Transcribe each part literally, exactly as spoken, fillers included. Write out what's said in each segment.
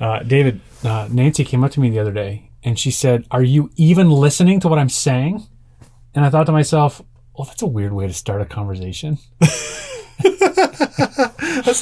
Uh, David, uh, Nancy came up to me the other day and she said, "Are you even listening to what I'm saying?" And I thought to myself, well, that's a weird way to start a conversation. That's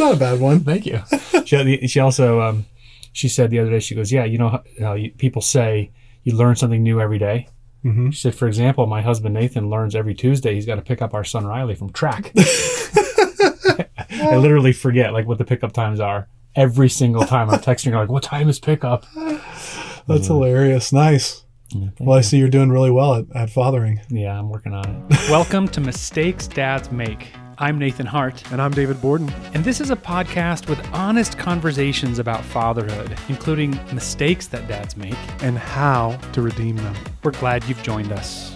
not a bad one. Thank you. She, she also, um, she said the other day, she goes, yeah, you know, uh, you, people say you learn something new every day. Mm-hmm. She said, for example, my husband Nathan learns every Tuesday he's got to pick up our son Riley from track. I literally forget like what the pickup times are every single time. I'm texting her like, what time is pickup? That's mm. hilarious. Nice. Yeah, well, I you. see you're doing really well at, at fathering. Yeah, I'm working on it. Welcome to Mistakes Dads Make. I'm Nathan Hart. And I'm David Borden. And this is a podcast with honest conversations about fatherhood, including mistakes that dads make and how to redeem them. We're glad you've joined us.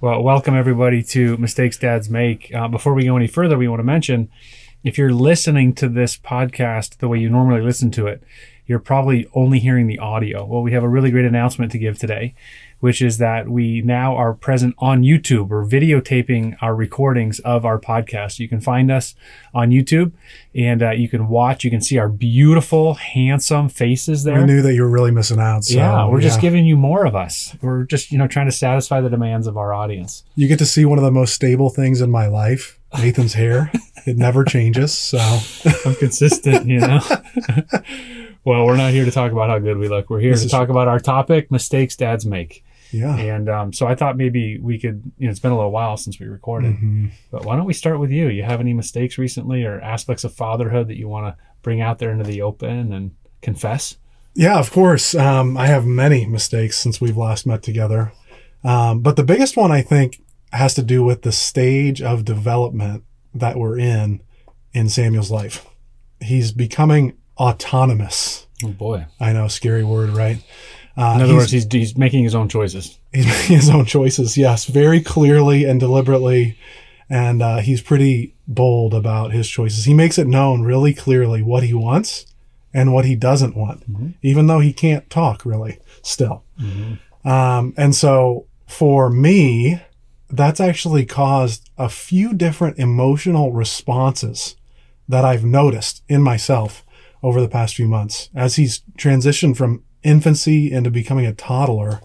Well, welcome everybody to Mistakes Dads Make. Uh, before we go any further, we want to mention, if you're listening to this podcast the way you normally listen to it, you're probably only hearing the audio. Well, we have a really great announcement to give today, which is that we now are present on YouTube. We're videotaping our recordings of our podcast. You can find us on YouTube, and uh, you can watch. You can see our beautiful, handsome faces there. I knew that you were really missing out. So, yeah, we're yeah. just giving you more of us. We're just, you know, trying to satisfy the demands of our audience. You get to see one of the most stable things in my life, Nathan's hair. It never changes, so. I'm consistent, you know. Well, we're not here to talk about how good we look. We're here to talk about our topic, mistakes dads make. Yeah. And um, so I thought maybe we could, you know, it's been a little while since we recorded, mm-hmm. but why don't we start with you? You have any mistakes recently or aspects of fatherhood that you want to bring out there into the open and confess? Yeah, of course. Um, I have many mistakes since we've last met together. Um, but the biggest one, I think, has to do with the stage of development that we're in in Samuel's life. He's becoming autonomous. Oh boy. I know, scary word, right? Uh, in other he's, words, he's he's making his own choices. He's making his own choices, yes, very clearly and deliberately. And uh, he's pretty bold about his choices. He makes it known really clearly what he wants and what he doesn't want, mm-hmm. even though he can't talk really still. Mm-hmm. Um, and so for me, that's actually caused a few different emotional responses that I've noticed in myself over the past few months. As he's transitioned from infancy into becoming a toddler,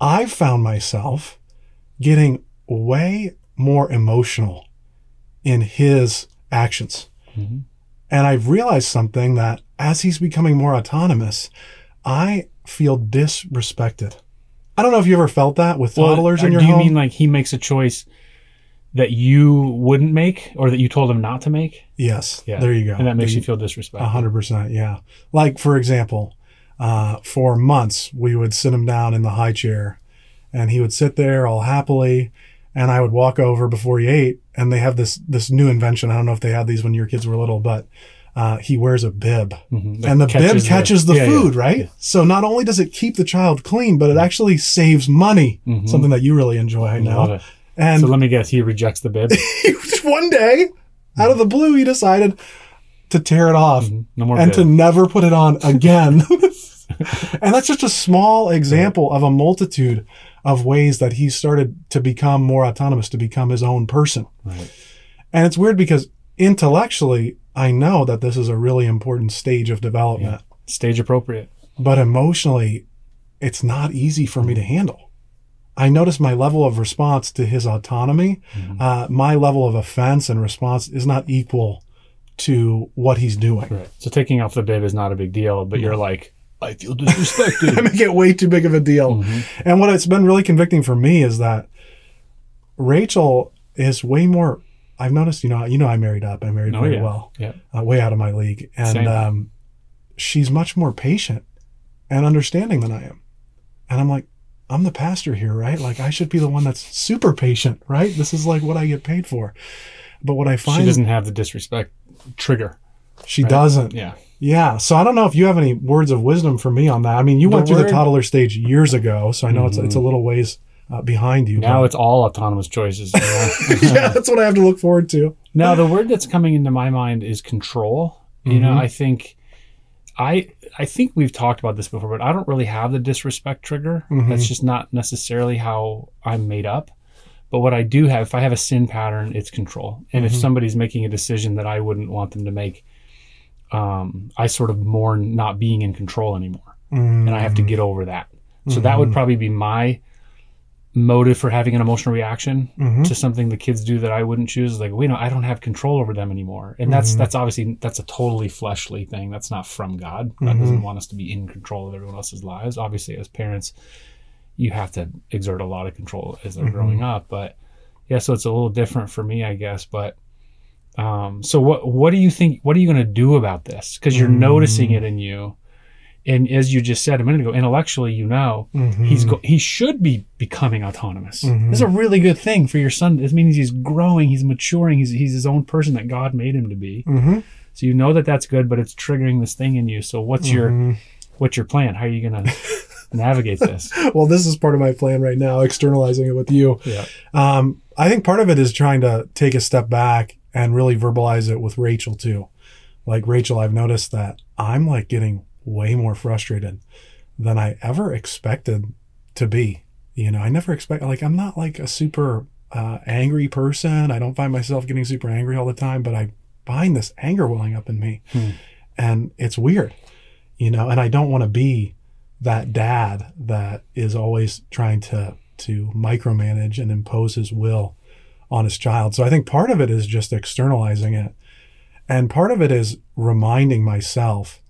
I've found myself getting way more emotional in his actions. Mm-hmm. And I've realized something, that as he's becoming more autonomous, I feel disrespected. I don't know if you ever felt that with toddlers well, in your home. Do you home? mean like he makes a choice that you wouldn't make or that you told him not to make? Yes. Yeah. There you go. And that makes the, you feel disrespected. A hundred percent. Yeah. Like, for example, uh, for months we would sit him down in the high chair and he would sit there all happily. And I would walk over before he ate, and they have this, this new invention. I don't know if they had these when your kids were little, but uh, he wears a bib, mm-hmm. and the catches bib catches the, the yeah, food, yeah, right? Yeah. So not only does it keep the child clean, but it actually saves money, mm-hmm. something that you really enjoy. I know. And so let me guess, he rejects the bib. One day, out of the blue, he decided to tear it off mm-hmm. no more and bib. to never put it on again. And that's just a small example of a multitude of ways that he started to become more autonomous, to become his own person. Right. And it's weird because intellectually, I know that this is a really important stage of development. Yeah. Stage appropriate. But emotionally, it's not easy for mm-hmm. me to handle. I notice my level of response to his autonomy, mm-hmm. uh, my level of offense and response is not equal to what he's doing. Right. So taking off the bib is not a big deal, but mm-hmm. you're like, I feel disrespected. I make it way too big of a deal. Mm-hmm. And what it's been really convicting for me is that Rachel is way more, I've noticed, you know, you know, I married up, I married oh, very yeah. well, yeah. Uh, way out of my league. And um, she's much more patient and understanding than I am. And I'm like, I'm the pastor here, right? Like, I should be the one that's super patient, right? This is like what I get paid for. But what I find... She doesn't have the disrespect trigger. She right? doesn't. Yeah. Yeah. So I don't know if you have any words of wisdom for me on that. I mean, you the went through word... the toddler stage years ago, so I know mm-hmm. it's, it's a little ways uh, behind you. Now but... it's all autonomous choices. Yeah, that's what I have to look forward to. Now, the word that's coming into my mind is control. Mm-hmm. You know, I think... I I think we've talked about this before, but I don't really have the disrespect trigger. Mm-hmm. That's just not necessarily how I'm made up. But what I do have, if I have a sin pattern, it's control. And mm-hmm. if somebody's making a decision that I wouldn't want them to make, um, I sort of mourn not being in control anymore, mm-hmm. and I have to get over that. So mm-hmm. that would probably be my motive for having an emotional reaction mm-hmm. to something the kids do that I wouldn't choose. Like, well, you know, I don't have control over them anymore. And that's, mm-hmm. that's obviously, that's a totally fleshly thing. That's not from God. God mm-hmm. doesn't want us to be in control of everyone else's lives. Obviously, as parents, you have to exert a lot of control as they're mm-hmm. growing up. But yeah, so it's a little different for me, I guess. But um, so what, what do you think, what are you going to do about this? Because you're mm-hmm. noticing it in you. And as you just said a minute ago, intellectually, you know, mm-hmm. he's go- he should be becoming autonomous. Mm-hmm. This is a really good thing for your son. This means he's growing, he's maturing, he's he's his own person that God made him to be. Mm-hmm. So you know that that's good, but it's triggering this thing in you. So what's mm-hmm. your what's your plan? How are you going to navigate this? Well, this is part of my plan right now, externalizing it with you. Yeah. Um, I think part of it is trying to take a step back and really verbalize it with Rachel too. Like, Rachel, I've noticed that I'm like getting way more frustrated than I ever expected to be. You know, I never expect, like, I'm not like a super uh, angry person. I don't find myself getting super angry all the time, but I find this anger welling up in me. Hmm. And it's weird, you know, and I don't want to be that dad that is always trying to, to micromanage and impose his will on his child. So I think part of it is just externalizing it. And part of it is reminding myself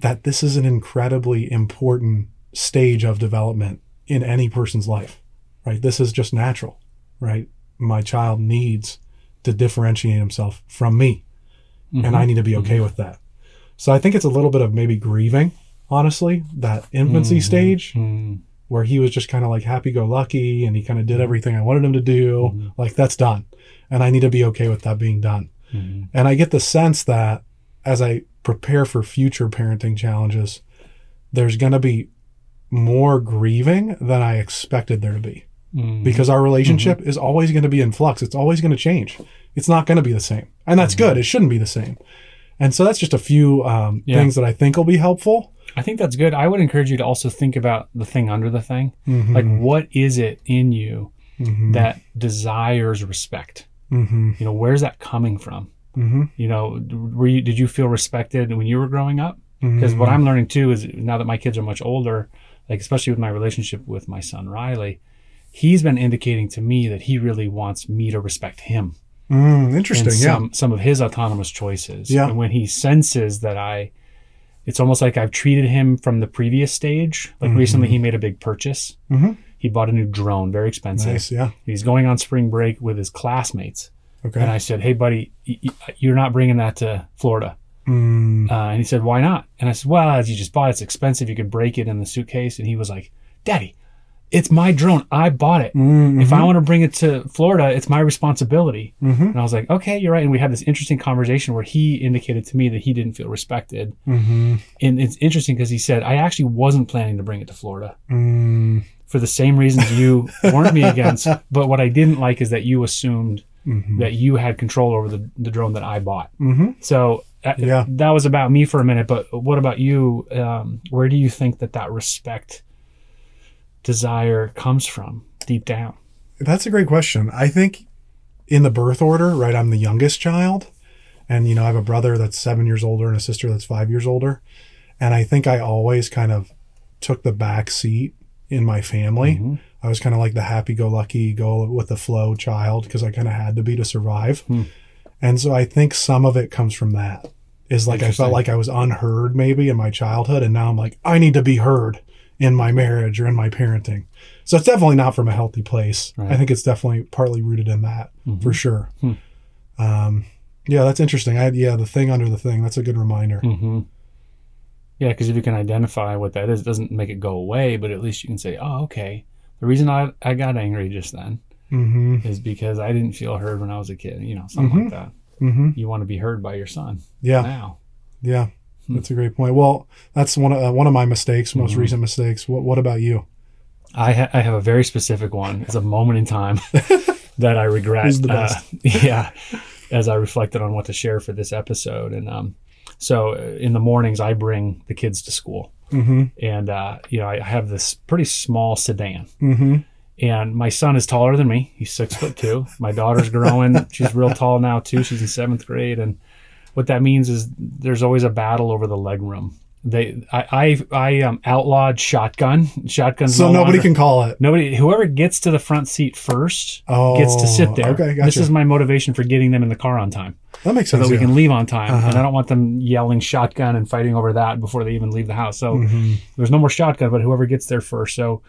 that this is an incredibly important stage of development in any person's life, right? This is just natural, right? My child needs to differentiate himself from me, mm-hmm. and I need to be okay mm-hmm. with that. So I think it's a little bit of maybe grieving, honestly, that infancy mm-hmm. stage mm-hmm. where he was just kind of like happy-go-lucky and he kind of did everything I wanted him to do. Mm-hmm. Like, that's done. And I need to be okay with that being done. Mm-hmm. And I get the sense that as I prepare for future parenting challenges, there's going to be more grieving than I expected there to be, mm-hmm. because our relationship mm-hmm. is always going to be in flux. It's always going to change. It's not going to be the same. And that's mm-hmm. good. It shouldn't be the same. And so that's just a few um, yeah. things that I think will be helpful. I think that's good. I would encourage you to also think about the thing under the thing. Mm-hmm. Like, what is it in you mm-hmm. that desires respect? Mm-hmm. You know, where's that coming from? Mm-hmm. You know, were you, did you feel respected when you were growing up? Because mm-hmm. what I'm learning too is now that my kids are much older, like especially with my relationship with my son, Riley, he's been indicating to me that he really wants me to respect him. Mm, interesting. And some, yeah. some of his autonomous choices. Yeah. And when he senses that I, it's almost like I've treated him from the previous stage. Like mm-hmm. recently he made a big purchase. Mm-hmm. He bought a new drone, very expensive. Nice, yeah. He's going on spring break with his classmates. Okay. And I said, hey, buddy, you're not bringing that to Florida. Mm. Uh, and he said, why not? And I said, well, as you just bought it, it's expensive. You could break it in the suitcase. And he was like, Daddy, it's my drone. I bought it. Mm-hmm. If I want to bring it to Florida, it's my responsibility. Mm-hmm. And I was like, okay, you're right. And we had this interesting conversation where he indicated to me that he didn't feel respected. Mm-hmm. And it's interesting because he said, I actually wasn't planning to bring it to Florida. Mm. For the same reasons you warned me against. But what I didn't like is that you assumed mm-hmm. that you had control over the, the drone that I bought. Mm-hmm. So uh, yeah. that was about me for a minute, but what about you? Um, where do you think that that respect desire comes from deep down? That's a great question. I think in the birth order, right? I'm the youngest child, and, you know, I have a brother that's seven years older and a sister that's five years older. And I think I always kind of took the back seat in my family. Mm-hmm. I was kind of like the happy-go-lucky, go with the flow child because I kind of had to be to survive. Hmm. And so I think some of it comes from that. Is like I felt like I was unheard maybe in my childhood, and now I'm like, I need to be heard in my marriage or in my parenting. So it's definitely not from a healthy place. Right. I think it's definitely partly rooted in that mm-hmm. for sure. Hmm. Um, yeah, that's interesting. I, yeah, the thing under the thing, that's a good reminder. Mm-hmm. Yeah, because if you can identify what that is, it doesn't make it go away, but at least you can say, oh, okay. The reason I, I got angry just then mm-hmm. is because I didn't feel heard when I was a kid, you know, something mm-hmm. like that. Mm-hmm. You want to be heard by your son. Yeah. Now. Yeah. Mm-hmm. That's a great point. Well, that's one of, uh, one of my mistakes, most mm-hmm. recent mistakes. What What about you? I, ha- I have a very specific one. It's a moment in time that I regret. It's the best. Uh, yeah. As I reflected on what to share for this episode. And um, so in the mornings, I bring the kids to school. Mm-hmm. And, uh, you know, I have this pretty small sedan mm-hmm. and my son is taller than me. He's six foot two. My daughter's growing. She's real tall now too. She's in seventh grade. And what that means is there's always a battle over the leg room. They, I, I, I um, outlawed shotgun. Shotgun's so no nobody longer, can call it. Nobody, whoever gets to the front seat first oh, gets to sit there. Okay, gotcha. This is my motivation for getting them in the car on time. That makes sense. So that we yeah. can leave on time, uh-huh. and I don't want them yelling shotgun and fighting over that before they even leave the house. So mm-hmm. there's no more shotgun, but whoever gets there first. So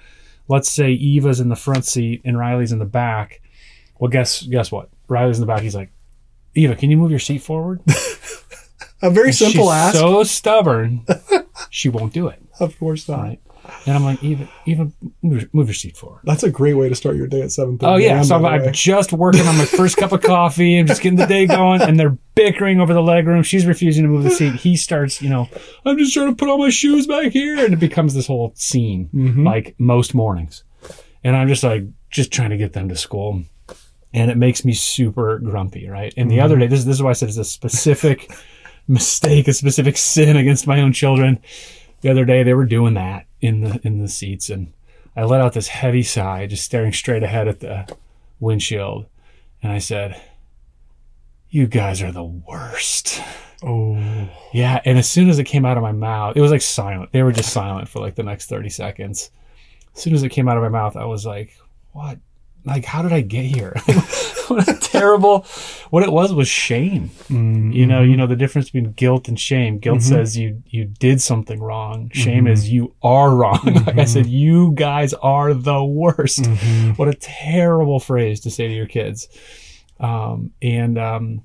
let's say Eva's in the front seat and Riley's in the back. Well, guess guess what? Riley's in the back. He's like, Eva, can you move your seat forward? A very and simple she's ask. So stubborn, she won't do it. Of course not. Right? And I'm like, Eva, Eva, move, move your seat forward. That's a great way to start your day at seven thirty. Oh yeah, so I'm, I'm just working on my first cup of coffee. I'm just getting the day going, and they're bickering over the legroom. She's refusing to move the seat. He starts, you know, I'm just trying to put all my shoes back here, and it becomes this whole scene, mm-hmm. like most mornings. And I'm just like, just trying to get them to school. And it makes me super grumpy, right? And the mm. other day, this, this is why I said it's a specific mistake, a specific sin against my own children. The other day, they were doing that in the in the seats. And I let out this heavy sigh, just staring straight ahead at the windshield. And I said, you guys are the worst. Oh. Yeah. And as soon as it came out of my mouth, it was like silent. They were just silent for like the next thirty seconds. As soon as it came out of my mouth, I was like, what? Like, how did I get here? What a terrible, what it was was shame. Mm-hmm. You know, you know, the difference between guilt and shame. Guilt mm-hmm. says you, you did something wrong. Shame mm-hmm. is you are wrong. Mm-hmm. Like I said, you guys are the worst. Mm-hmm. What a terrible phrase to say to your kids. Um, and, um,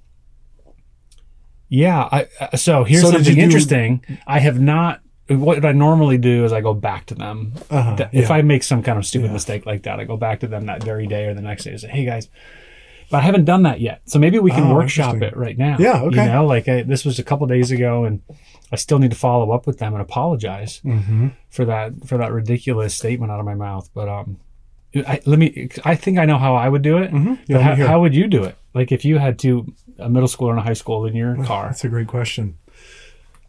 yeah, I, uh, so here's so something do- interesting. I have not, what I normally do is I go back to them. Uh-huh, if yeah. I make some kind of stupid yeah. mistake like that, I go back to them that very day or the next day and say, hey guys, but I haven't done that yet. So maybe we can oh, workshop it right now. Yeah. Okay. You know, like I, this was a couple days ago and I still need to follow up with them and apologize mm-hmm. for that, for that ridiculous statement out of my mouth. But, um, I, let me, I think I know how I would do it, mm-hmm. yeah, but how, how would you do it? Like if you had to a middle schooler and a high schooler in your oh, car. That's a great question.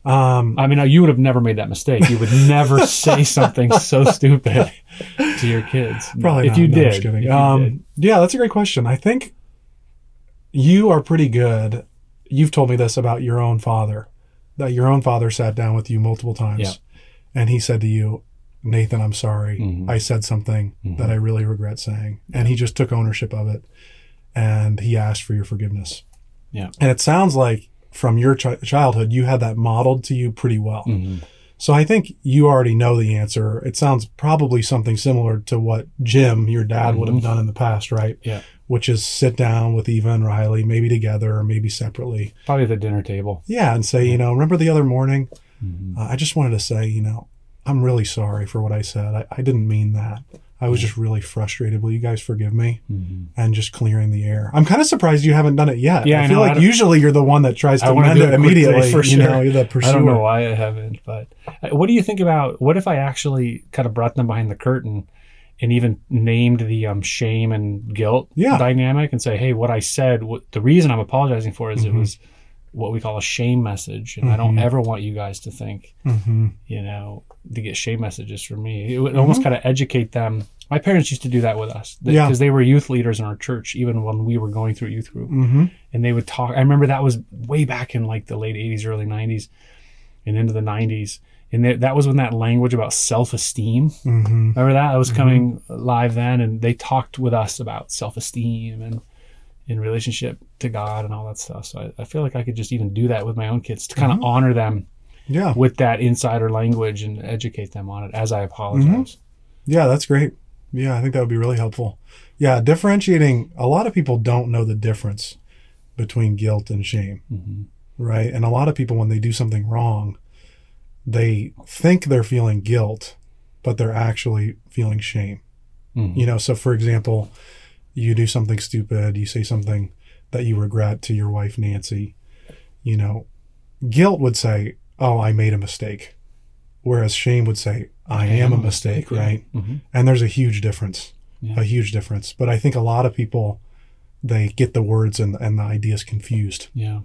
Um, I mean, you would have never made that mistake. You would never say something so stupid to your kids. Probably if not. You no, did, if um, you did. Yeah, that's a great question. I think you are pretty good. You've told me this about your own father, that your own father sat down with you multiple times yeah. and he said to you, Nathan, I'm sorry. Mm-hmm. I said something mm-hmm. that I really regret saying. And he just took ownership of it and he asked for your forgiveness. Yeah. And it sounds like from your ch- childhood, you had that modeled to you pretty well. Mm-hmm. So I think you already know the answer. It sounds probably something similar to what Jim, your dad, mm-hmm. would have done in the past, right? Yeah. Which is sit down with Eva and Riley, maybe together or maybe separately. Probably at the dinner table. Yeah. And say, you know, remember the other morning? Mm-hmm. Uh, I just wanted to say, you know, I'm really sorry for what I said. I, I didn't mean that. I was just really frustrated. Will you guys forgive me? Mm-hmm. And just clearing the air. I'm kind of surprised you haven't done it yet. Yeah, I, I feel know, like I usually you're the one that tries to mend it immediately. For sure. You know, you're the pursuer. I don't know why I haven't, but what do you think about, what if I actually kind of brought them behind the curtain and even named the um, shame and guilt yeah. dynamic and say, hey, what I said, what, the reason I'm apologizing for is mm-hmm. it was what we call a shame message. And mm-hmm. I don't ever want you guys to think, mm-hmm. you know, to get shame messages from me. It would mm-hmm. almost kind of educate them. My parents used to do that with us because yeah. they were youth leaders in our church, even when we were going through youth group. Mm-hmm. And they would talk. I remember that was way back in like the late eighties, early nineties and into the nineties. And they, that was when that language about self-esteem, mm-hmm. remember that? That was mm-hmm. coming live then. And they talked with us about self-esteem and in relationship to God and all that stuff. So I, I feel like I could just even do that with my own kids to kind of mm-hmm. honor them yeah. with that insider language and educate them on it as I apologize. Mm-hmm. Yeah, that's great. Yeah, I think that would be really helpful. Yeah, differentiating. A lot of people don't know the difference between guilt and shame, mm-hmm. right? And a lot of people, when they do something wrong, they think they're feeling guilt, but they're actually feeling shame. Mm-hmm. You know, so for example, you do something stupid, you say something that you regret to your wife, Nancy, you know, guilt would say, oh, I made a mistake. Whereas shame would say, I, I am, am a mistake, mistake right? Yeah. Mm-hmm. And there's a huge difference, yeah. a huge difference. But I think a lot of people, they get the words and, and the ideas confused. Yeah.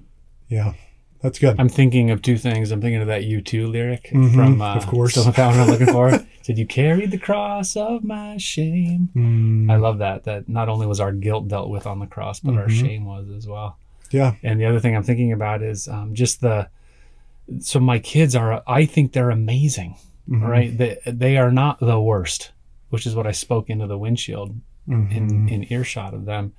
Yeah. That's good. I'm thinking of two things. I'm thinking of that U two lyric mm-hmm, from uh, of course. Still the Fountain I'm Looking For. It said, you carried the cross of my shame. Mm. I love that, that not only was our guilt dealt with on the cross, but mm-hmm. our shame was as well. Yeah. And the other thing I'm thinking about is um, just the, so my kids are, I think they're amazing, mm-hmm. right? They, they are not the worst, which is what I spoke into the windshield mm-hmm. in, in earshot of them.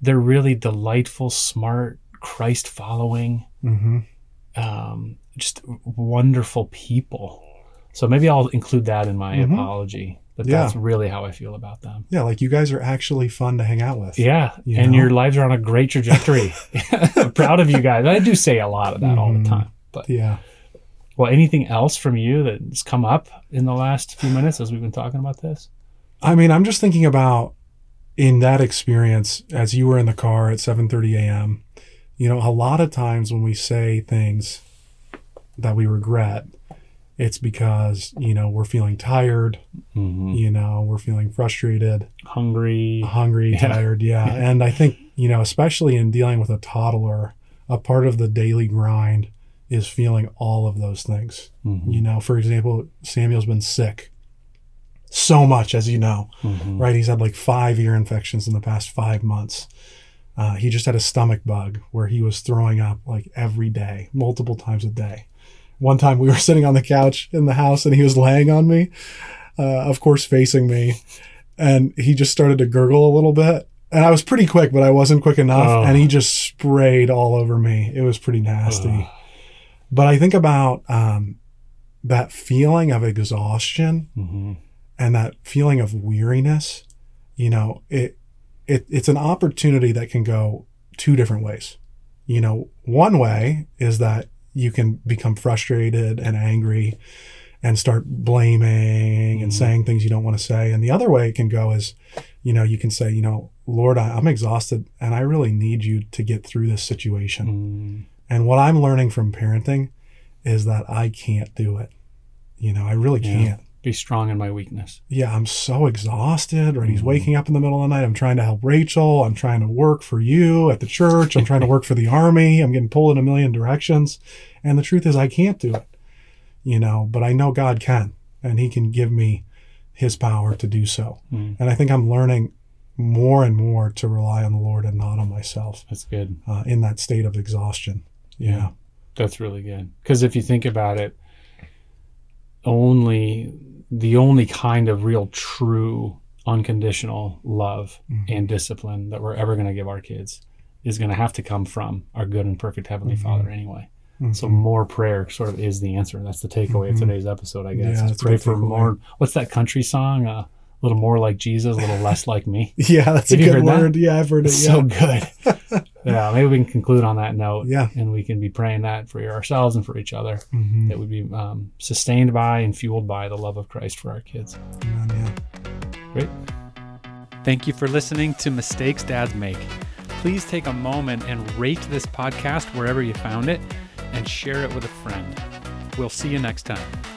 They're really delightful, smart, Christ following, mm-hmm. um, just wonderful people. So maybe I'll include that in my mm-hmm. apology. But yeah. that's really how I feel about them. Yeah, like you guys are actually fun to hang out with. Yeah, you and know? Your lives are on a great trajectory. I'm proud of you guys. I do say a lot of that mm-hmm. all the time. But yeah. Well, anything else from you that's come up in the last few minutes as we've been talking about this? I mean, I'm just thinking about in that experience as you were in the car at seven thirty a.m., you know, a lot of times when we say things that we regret, it's because, you know, we're feeling tired, mm-hmm. you know, we're feeling frustrated, hungry, hungry, yeah. tired. Yeah. yeah. And I think, you know, especially in dealing with a toddler, a part of the daily grind is feeling all of those things. Mm-hmm. You know, for example, Samuel's been sick so much, as you know, mm-hmm. right? He's had like five ear infections in the past five months. Uh, he just had a stomach bug where he was throwing up like every day, multiple times a day. One time we were sitting on the couch in the house and he was laying on me, uh, of course, facing me. And he just started to gurgle a little bit. And I was pretty quick, but I wasn't quick enough. Oh. And he just sprayed all over me. It was pretty nasty. Oh. But I think about um, that feeling of exhaustion mm-hmm. and that feeling of weariness. You know, it, it it's an opportunity that can go two different ways. You know, one way is that you can become frustrated and angry and start blaming and mm-hmm. saying things you don't want to say. And the other way it can go is, you know, you can say, you know, Lord, I, I'm exhausted and I really need you to get through this situation. Mm-hmm. And what I'm learning from parenting is that I can't do it. You know, I really yeah. can't. Be strong in my weakness. Yeah, I'm so exhausted, right? He's mm-hmm. waking up in the middle of the night. I'm trying to help Rachel. I'm trying to work for you at the church. I'm trying to work for the army. I'm getting pulled in a million directions. And the truth is I can't do it, you know, but I know God can, and he can give me his power to do so. Mm. And I think I'm learning more and more to rely on the Lord and not on myself. That's good. Uh, in that state of exhaustion. Yeah. yeah. That's really good. Because if you think about it, only... the only kind of real, true, unconditional love mm-hmm. and discipline that we're ever going to give our kids is going to have to come from our good and perfect Heavenly mm-hmm. Father anyway. Mm-hmm. So more prayer sort of is the answer. That's the takeaway mm-hmm. of today's episode, I guess. Yeah, pray for more. What's that country song? Uh, a little more like Jesus, a little less like me. yeah, that's Have a good word. That? Yeah, I've heard it. It's yeah. so good. yeah, maybe we can conclude on that note. Yeah. And we can be praying that for ourselves and for each other. Mm-hmm. That we'd be um, sustained by and fueled by the love of Christ for our kids. Amen, yeah. Great. Thank you for listening to Mistakes Dads Make. Please take a moment and rate this podcast wherever you found it and share it with a friend. We'll see you next time.